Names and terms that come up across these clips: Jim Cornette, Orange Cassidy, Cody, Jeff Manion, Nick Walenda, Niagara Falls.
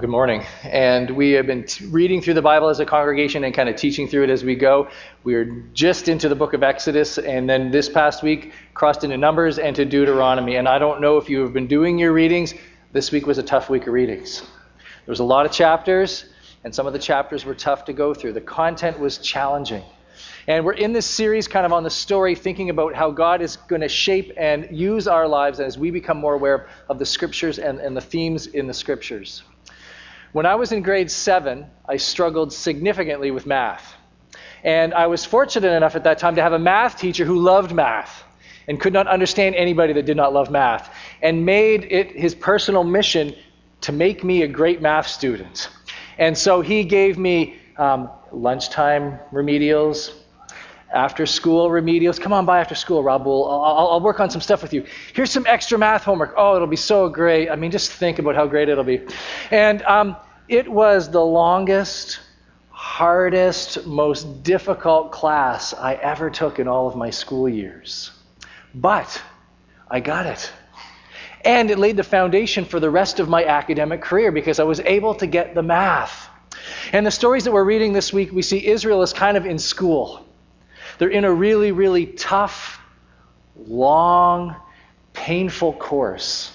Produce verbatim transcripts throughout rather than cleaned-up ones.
Good morning. And we have been t- reading through the Bible as a congregation and kind of teaching through it as we go. We're just into the book of Exodus, and then this past week crossed into Numbers and to Deuteronomy. And I don't know if you have been doing your readings. This week was a tough week of readings. There was a lot of chapters, and some of the chapters were tough to go through. The content was challenging. And we're in this series kind of on the story, thinking about how God is going to shape and use our lives as we become more aware of the scriptures and, and the themes in the scriptures. When I was in grade seven, I struggled significantly with math. And I was fortunate enough at that time to have a math teacher who loved math and could not understand anybody that did not love math, and made it his personal mission to make me a great math student. And so he gave me um, lunchtime remedials, after school remedials. Come on by after school, Rob. We'll, I'll, I'll work on some stuff with you. Here's some extra math homework. Oh, it'll be so great. I mean, just think about how great it'll be. And um, it was the longest, hardest, most difficult class I ever took in all of my school years. But I got it. And it laid the foundation for the rest of my academic career because I was able to get the math. And the stories that we're reading this week, we see Israel is kind of in school. They're in a really, really tough, long, painful course,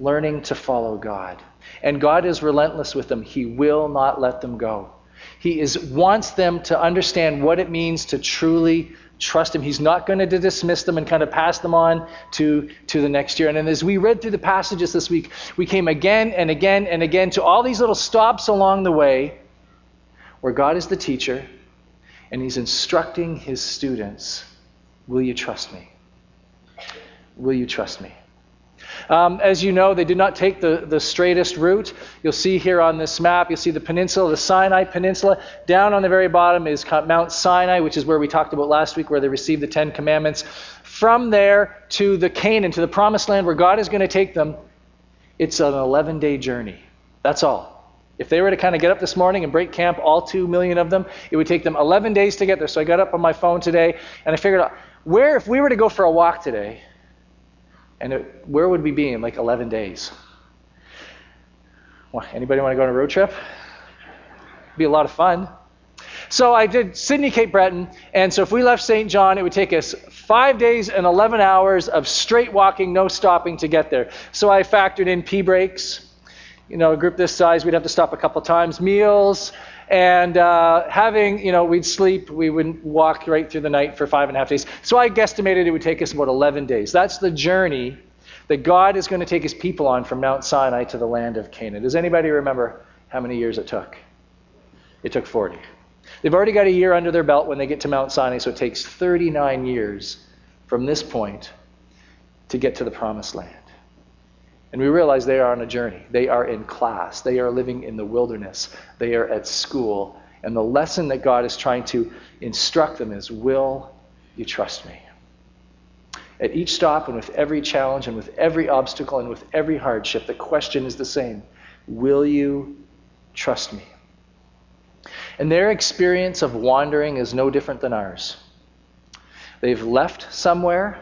learning to follow God. And God is relentless with them. He will not let them go. He is wants them to understand what it means to truly trust him. He's not going to dismiss them and kind of pass them on to, to the next year. And, and as we read through the passages this week, we came again and again and again to all these little stops along the way where God is the teacher, and he's instructing his students, will you trust me? Will you trust me? Um, as you know, they did not take the, the straightest route. You'll see here on this map, you'll see the peninsula, the Sinai Peninsula. Down on the very bottom is Mount Sinai, which is where we talked about last week, where they received the Ten Commandments. From there to the Canaan, to the Promised Land, where God is going to take them, it's an eleven-day journey. That's all. If they were to kind of get up this morning and break camp, all two million of them, it would take them eleven days to get there. So I got up on my phone today, and I figured out, where, if we were to go for a walk today, and it, where would we be in like eleven days? Well, anybody want to go on a road trip? It'd be a lot of fun. So I did Sydney, Cape Breton, and so if we left Saint John, it would take us five days and eleven hours of straight walking, no stopping to get there. So I factored in pee breaks. You know, a group this size, we'd have to stop a couple times, meals, and uh, having, you know, we'd sleep, we wouldn't walk right through the night for five and a half days. So I guesstimated it would take us about eleven days. That's the journey that God is going to take his people on from Mount Sinai to the land of Canaan. Does anybody remember how many years it took? It took forty. They've already got a year under their belt when they get to Mount Sinai, so it takes thirty-nine years from this point to get to the Promised Land. And we realize they are on a journey. They are in class. They are living in the wilderness. They are at school. And the lesson that God is trying to instruct them is, will you trust me? At each stop and with every challenge and with every obstacle and with every hardship, the question is the same. Will you trust me? And their experience of wandering is no different than ours. They've left somewhere,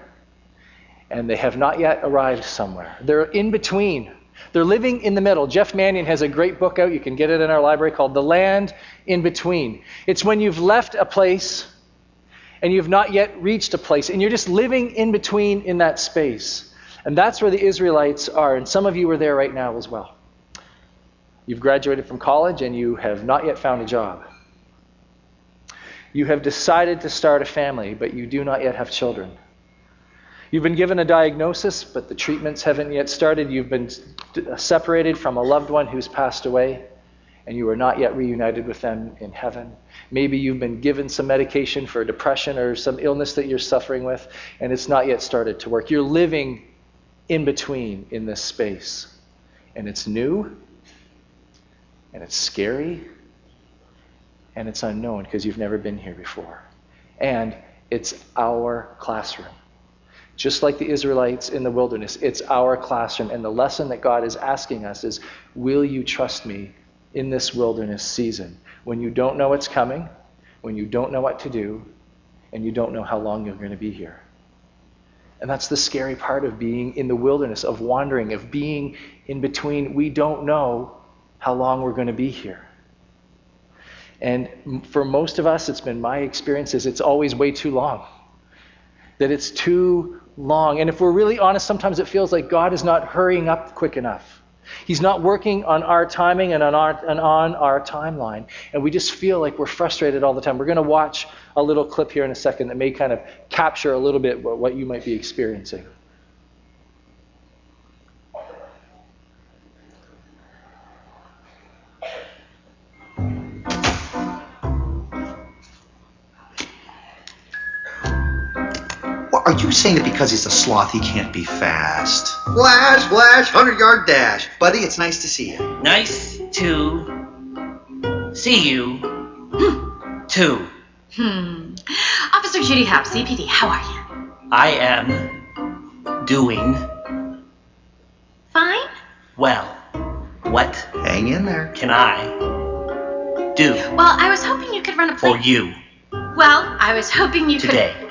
and they have not yet arrived somewhere. They're in between. They're living in the middle. Jeff Manion has a great book out. You can get it in our library called The Land in Between. It's when you've left a place and you've not yet reached a place, and you're just living in between in that space. And that's where the Israelites are. And some of you are there right now as well. You've graduated from college and you have not yet found a job. You have decided to start a family, but you do not yet have children. You've been given a diagnosis, but the treatments haven't yet started. You've been separated from a loved one who's passed away, and you are not yet reunited with them in heaven. Maybe you've been given some medication for depression or some illness that you're suffering with, and it's not yet started to work. You're living in between in this space, and it's new, and it's scary, and it's unknown because you've never been here before. And it's our classroom. Just like the Israelites in the wilderness, it's our classroom. And the lesson that God is asking us is, will you trust me in this wilderness season? When you don't know what's coming, when you don't know what to do, and you don't know how long you're going to be here. And that's the scary part of being in the wilderness, of wandering, of being in between. We don't know how long we're going to be here. And for most of us, it's been my experience, is it's always way too long. That it's too long. And if we're really honest, sometimes it feels like God is not hurrying up quick enough. He's not working on our timing and on our, and on our timeline. And we just feel like we're frustrated all the time. We're going to watch a little clip here in a second that may kind of capture a little bit what you might be experiencing. Are you saying that because he's a sloth, he can't be fast? Flash, flash, hundred-yard dash. Buddy, it's nice to see you. Nice to see you, hmm. too. Hmm. Officer Judy Hobbs, C P D, how are you? I am doing... fine? Well, what... hang in there. ...can I do... Well, I was hoping you could run a play... for you. Well, I was hoping you today. Could... today.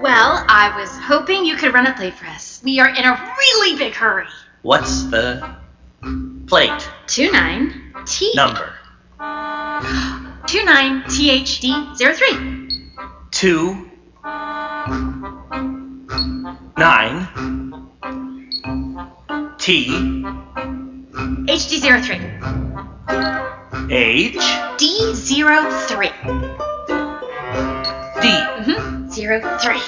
Well, I was hoping you could run a plate for us. We are in a really big hurry. What's the plate? two nine T. Number. two nine T H D zero three. two nine T H D zero three. H D zero three. D. Mm-hmm. Zero, three.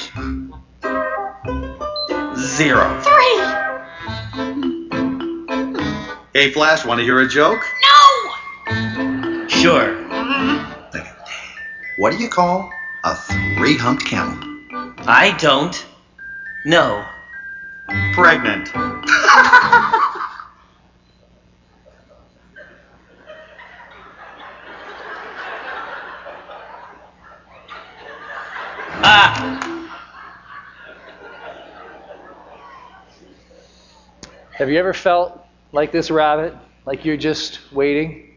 Zero. Three. Hey, Flash, want to hear a joke? No! Sure. What do you call a three-humped camel? I don't know. Pregnant. Have you ever felt like this rabbit, like you're just waiting?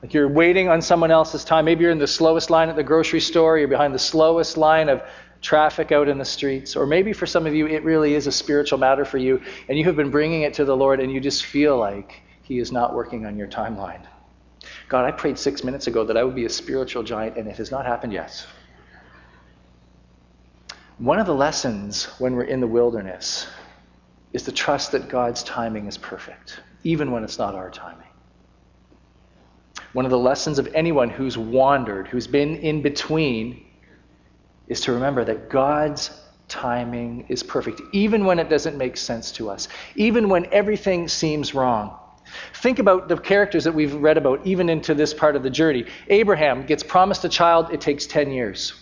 Like you're waiting on someone else's time. Maybe you're in the slowest line at the grocery store, you're behind the slowest line of traffic out in the streets. Or maybe for some of you, it really is a spiritual matter for you, and you have been bringing it to the Lord, and you just feel like He is not working on your timeline. God, I prayed six minutes ago that I would be a spiritual giant, and it has not happened yet. One of the lessons when we're in the wilderness is to trust that God's timing is perfect, even when it's not our timing. One of the lessons of anyone who's wandered, who's been in between, is to remember that God's timing is perfect, even when it doesn't make sense to us, even when everything seems wrong. Think about the characters that we've read about, even into this part of the journey. Abraham gets promised a child, it takes ten years.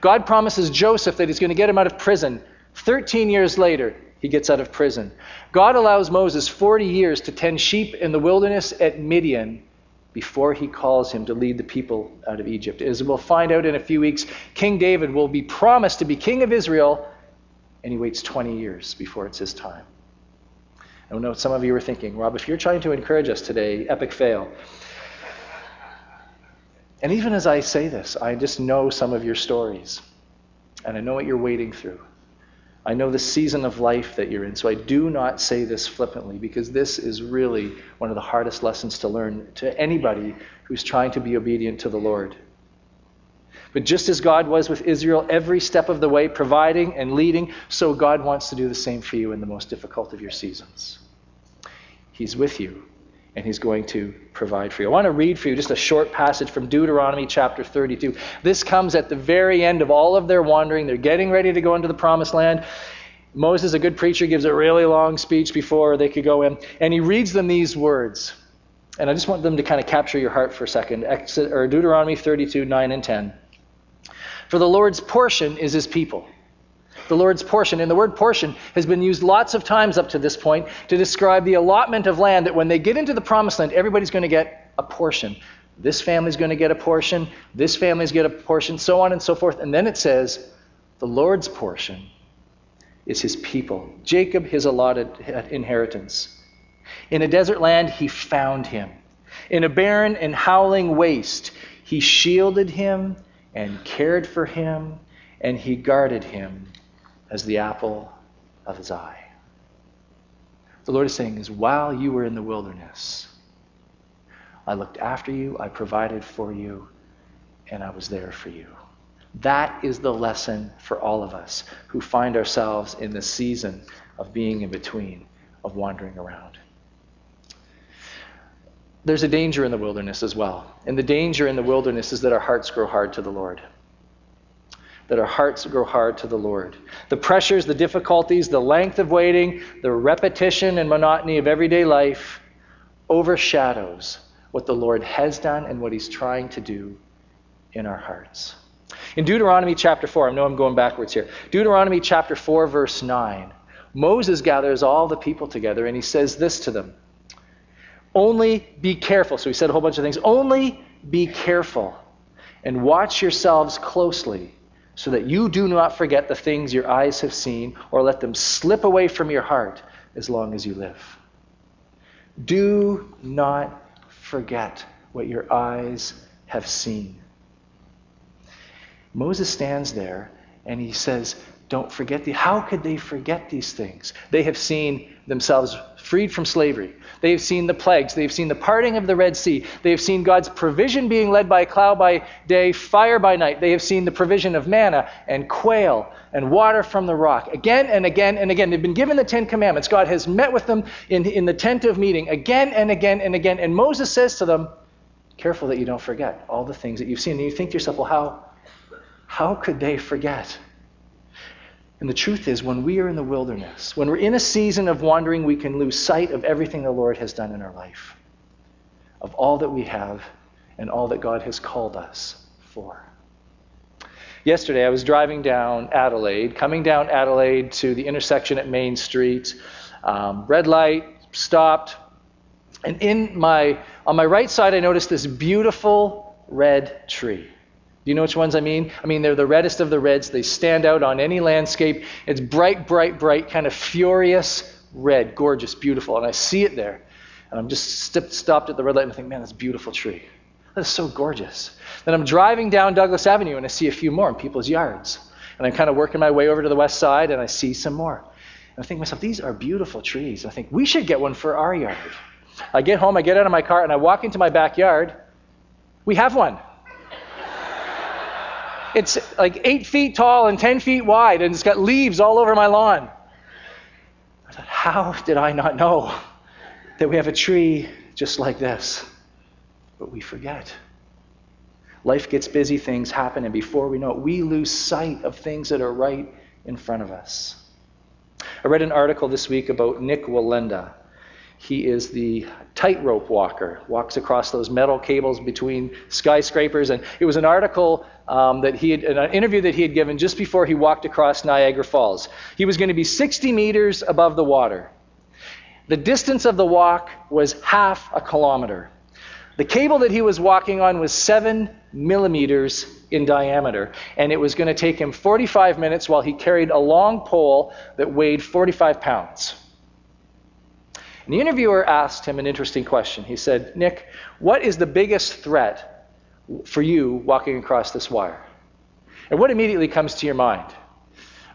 God promises Joseph that He's going to get him out of prison. thirteen years later, he gets out of prison. God allows Moses forty years to tend sheep in the wilderness at Midian before He calls him to lead the people out of Egypt. As we'll find out in a few weeks, King David will be promised to be king of Israel, and he waits twenty years before it's his time. I know some of you are thinking, Rob, if you're trying to encourage us today, epic fail. And even as I say this, I just know some of your stories, and I know what you're waiting through. I know the season of life that you're in, so I do not say this flippantly, because this is really one of the hardest lessons to learn to anybody who's trying to be obedient to the Lord. But just as God was with Israel every step of the way, providing and leading, so God wants to do the same for you in the most difficult of your seasons. He's with you, and He's going to provide for you. I want to read for you just a short passage from Deuteronomy chapter thirty-two. This comes at the very end of all of their wandering. They're getting ready to go into the promised land. Moses, a good preacher, gives a really long speech before they could go in, and he reads them these words. And I just want them to kind of capture your heart for a second. Exit, or Deuteronomy thirty-two, nine and ten. For the Lord's portion is His people. The Lord's portion. And the word portion has been used lots of times up to this point to describe the allotment of land, that when they get into the promised land, everybody's going to get a portion. This family's going to get a portion. This family's going to get a portion, so on and so forth. And then it says, the Lord's portion is His people. Jacob, His allotted inheritance. In a desert land, He found him. In a barren and howling waste, He shielded him and cared for him, and He guarded him as the apple of His eye. The Lord is saying is, while you were in the wilderness, I looked after you, I provided for you, and I was there for you. That is the lesson for all of us who find ourselves in this season of being in between, of wandering around. There's a danger in the wilderness as well. And the danger in the wilderness is that our hearts grow hard to the Lord. That our hearts grow hard to the Lord. The pressures, the difficulties, the length of waiting, the repetition and monotony of everyday life overshadows what the Lord has done and what he's trying to do in our hearts. In Deuteronomy chapter four, I know I'm going backwards here. Deuteronomy chapter four, verse nine. Moses gathers all the people together and he says this to them. Only be careful. So he said a whole bunch of things. Only be careful and watch yourselves closely so that you do not forget the things your eyes have seen or let them slip away from your heart as long as you live. Do not forget what your eyes have seen. Moses stands there and he says, don't forget the, how could they forget these things? They have seen themselves freed from slavery. They have seen the plagues. They have seen the parting of the Red Sea. They have seen God's provision being led by a cloud by day, fire by night. They have seen the provision of manna and quail and water from the rock. Again and again and again. They've been given the Ten Commandments. God has met with them in, in the tent of meeting again and again and again. And Moses says to them, careful that you don't forget all the things that you've seen. And you think to yourself, well, how, how could they forget? And the truth is, when we are in the wilderness, when we're in a season of wandering, we can lose sight of everything the Lord has done in our life, of all that we have and all that God has called us for. Yesterday, I was driving down Adelaide, coming down Adelaide to the intersection at Main Street, um, red light, stopped, and in my on my right side, I noticed this beautiful red tree. Do you know which ones I mean? I mean, they're the reddest of the reds. They stand out on any landscape. It's bright, bright, bright, kind of furious red, gorgeous, beautiful. And I see it there. And I'm just st- stopped at the red light and I think, man, that's a beautiful tree. That is so gorgeous. Then I'm driving down Douglas Avenue and I see a few more in people's yards. And I'm kind of working my way over to the west side and I see some more. And I think to myself, these are beautiful trees. And I think, we should get one for our yard. I get home, I get out of my car, and I walk into my backyard. We have one. It's like eight feet tall and ten feet wide, and it's got leaves all over my lawn. I thought, how did I not know that we have a tree just like this? But we forget. Life gets busy, things happen, and before we know it, we lose sight of things that are right in front of us. I read an article this week about Nick Walenda. He is the tightrope walker, walks across those metal cables between skyscrapers. And it was an article um, that he had, an interview that he had given just before he walked across Niagara Falls. He was going to be sixty meters above the water. The distance of the walk was half a kilometer. The cable that he was walking on was seven millimeters in diameter, and it was going to take him forty-five minutes while he carried a long pole that weighed forty-five pounds. And the interviewer asked him an interesting question. He said, Nick, what is the biggest threat for you walking across this wire? And what immediately comes to your mind?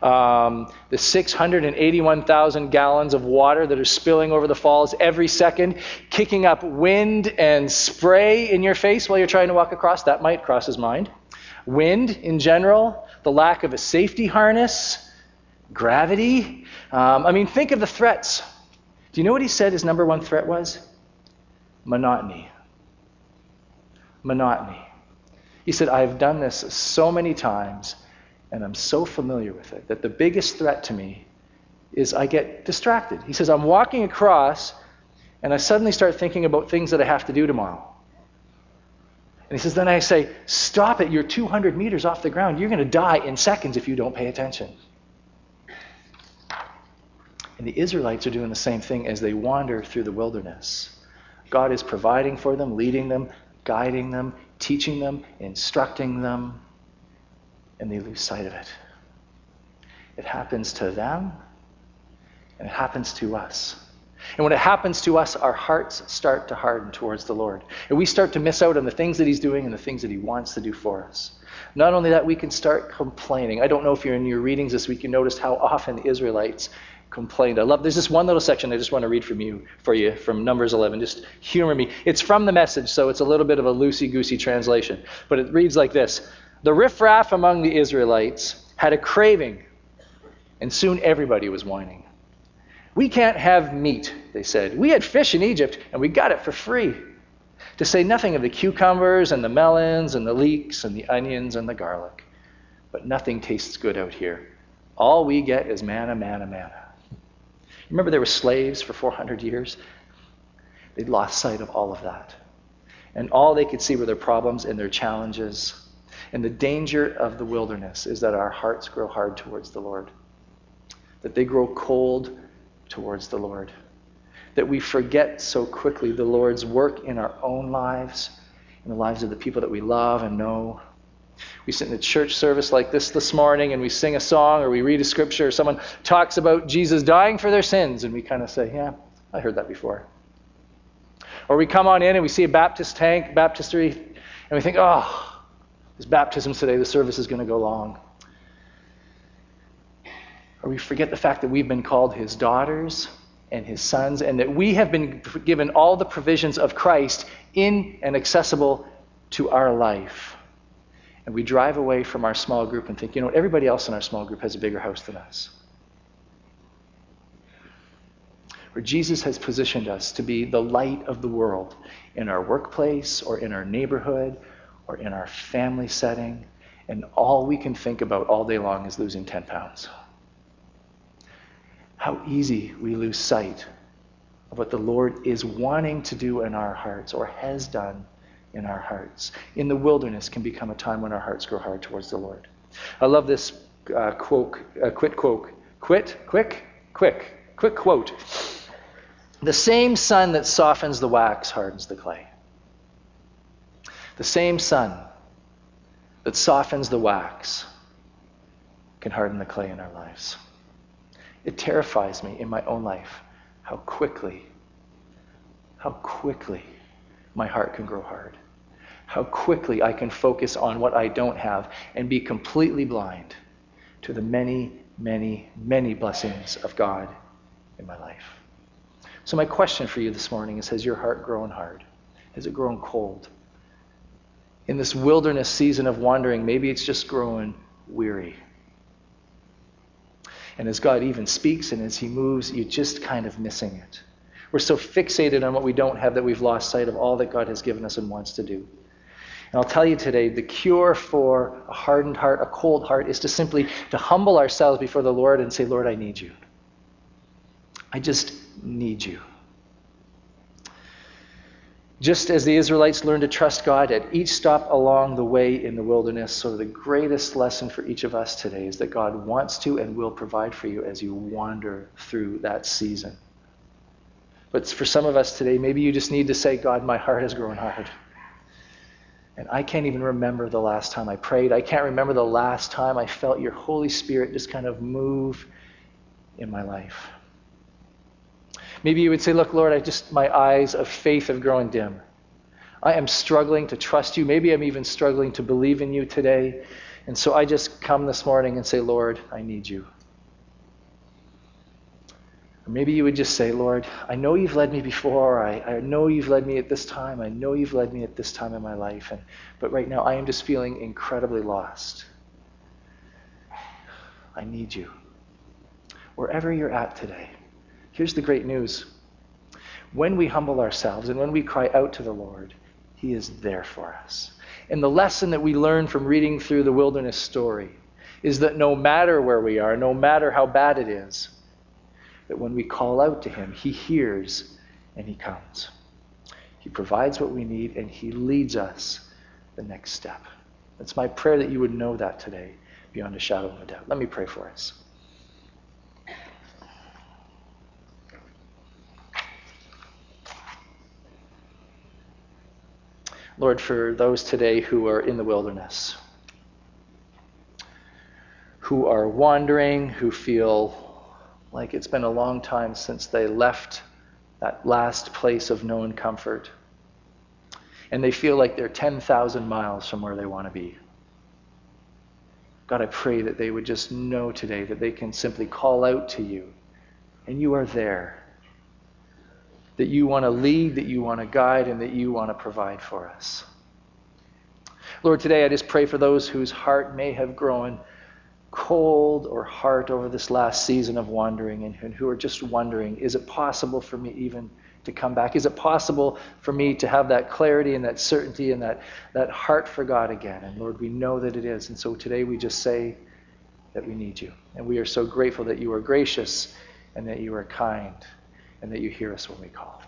Um, the six hundred eighty-one thousand gallons of water that are spilling over the falls every second, kicking up wind and spray in your face while you're trying to walk across? That might cross his mind. Wind in general, the lack of a safety harness, gravity. Um, I mean, think of the threats. Do you know what he said his number one threat was? Monotony. Monotony. He said, I've done this so many times, and I'm so familiar with it, that the biggest threat to me is I get distracted. He says, I'm walking across, and I suddenly start thinking about things that I have to do tomorrow. And he says, then I say, stop it. You're two hundred meters off the ground. You're going to die in seconds if you don't pay attention. And the Israelites are doing the same thing as they wander through the wilderness. God is providing for them, leading them, guiding them, teaching them, instructing them, and they lose sight of it. It happens to them, and it happens to us. And when it happens to us, our hearts start to harden towards the Lord. And we start to miss out on the things that he's doing and the things that he wants to do for us. Not only that, we can start complaining. I don't know if you're in your readings this week, you noticed how often the Israelites complained. I love, there's this one little section I just want to read from you, for you from Numbers eleven. Just humor me. It's from the Message, so it's a little bit of a loosey-goosey translation. But it reads like this. The riffraff among the Israelites had a craving, and soon everybody was whining. We can't have meat, they said. We had fish in Egypt, and we got it for free. To say nothing of the cucumbers and the melons and the leeks and the onions and the garlic. But nothing tastes good out here. All we get is manna, manna, manna. Remember, they were slaves for four hundred years? They'd lost sight of all of that. And all they could see were their problems and their challenges. And the danger of the wilderness is that our hearts grow hard towards the Lord, that they grow cold towards the Lord, that we forget so quickly the Lord's work in our own lives, in the lives of the people that we love and know. We sit in a church service like this this morning and we sing a song or we read a scripture or someone talks about Jesus dying for their sins and we kind of say, yeah, I heard that before. Or we come on in and we see a Baptist tank, baptistry, and we think, oh, there's baptisms today, the service is going to go long. Or we forget the fact that we've been called his daughters and his sons and that we have been given all the provisions of Christ in and accessible to our life. And we drive away from our small group and think, you know, everybody else in our small group has a bigger house than us. Where Jesus has positioned us to be the light of the world in our workplace or in our neighborhood or in our family setting. And all we can think about all day long is losing ten pounds. How easy we lose sight of what the Lord is wanting to do in our hearts or has done in our hearts. In the wilderness can become a time when our hearts grow hard towards the Lord. I love this uh, quote, uh, quit quote, quit, quick, quick, quick quote. The same sun that softens the wax hardens the clay. The same sun that softens the wax can harden the clay in our lives. It terrifies me in my own life how quickly, how quickly my heart can grow hard. How quickly I can focus on what I don't have and be completely blind to the many, many, many blessings of God in my life. So my question for you this morning is, has your heart grown hard? Has it grown cold? In this wilderness season of wandering, maybe it's just growing weary. And as God even speaks and as he moves, you're just kind of missing it. We're so fixated on what we don't have that we've lost sight of all that God has given us and wants to do. And I'll tell you today, the cure for a hardened heart, a cold heart, is to simply to humble ourselves before the Lord and say, Lord, I need you. I just need you. Just as the Israelites learned to trust God at each stop along the way in the wilderness, so the greatest lesson for each of us today is that God wants to and will provide for you as you wander through that season. But for some of us today, maybe you just need to say, God, my heart has grown hard. And I can't even remember the last time I prayed. I can't remember the last time I felt your Holy Spirit just kind of move in my life. Maybe you would say, look, Lord, I just, my eyes of faith have grown dim. I am struggling to trust you. Maybe I'm even struggling to believe in you today. And so I just come this morning and say, Lord, I need you. Maybe you would just say, Lord, I know you've led me before. I, I know you've led me at this time. I know you've led me at this time in my life. And, but right now, I am just feeling incredibly lost. I need you. Wherever you're at today, here's the great news. When we humble ourselves and when we cry out to the Lord, he is there for us. And the lesson that we learn from reading through the wilderness story is that no matter where we are, no matter how bad it is, that when we call out to him, he hears and he comes. He provides what we need and he leads us the next step. It's my prayer that you would know that today beyond a shadow of a doubt. Let me pray for us. Lord, for those today who are in the wilderness, who are wandering, who feel like it's been a long time since they left that last place of known comfort. And they feel like they're ten thousand miles from where they want to be. God, I pray that they would just know today that they can simply call out to you and you are there, that you want to lead, that you want to guide, and that you want to provide for us. Lord, today I just pray for those whose heart may have grown cold or hard over this last season of wandering, and who are just wondering, is it possible for me even to come back? Is it possible for me to have that clarity and that certainty and that, that heart for God again? And Lord, we know that it is. And so today we just say that we need you. And we are so grateful that you are gracious and that you are kind and that you hear us when we call.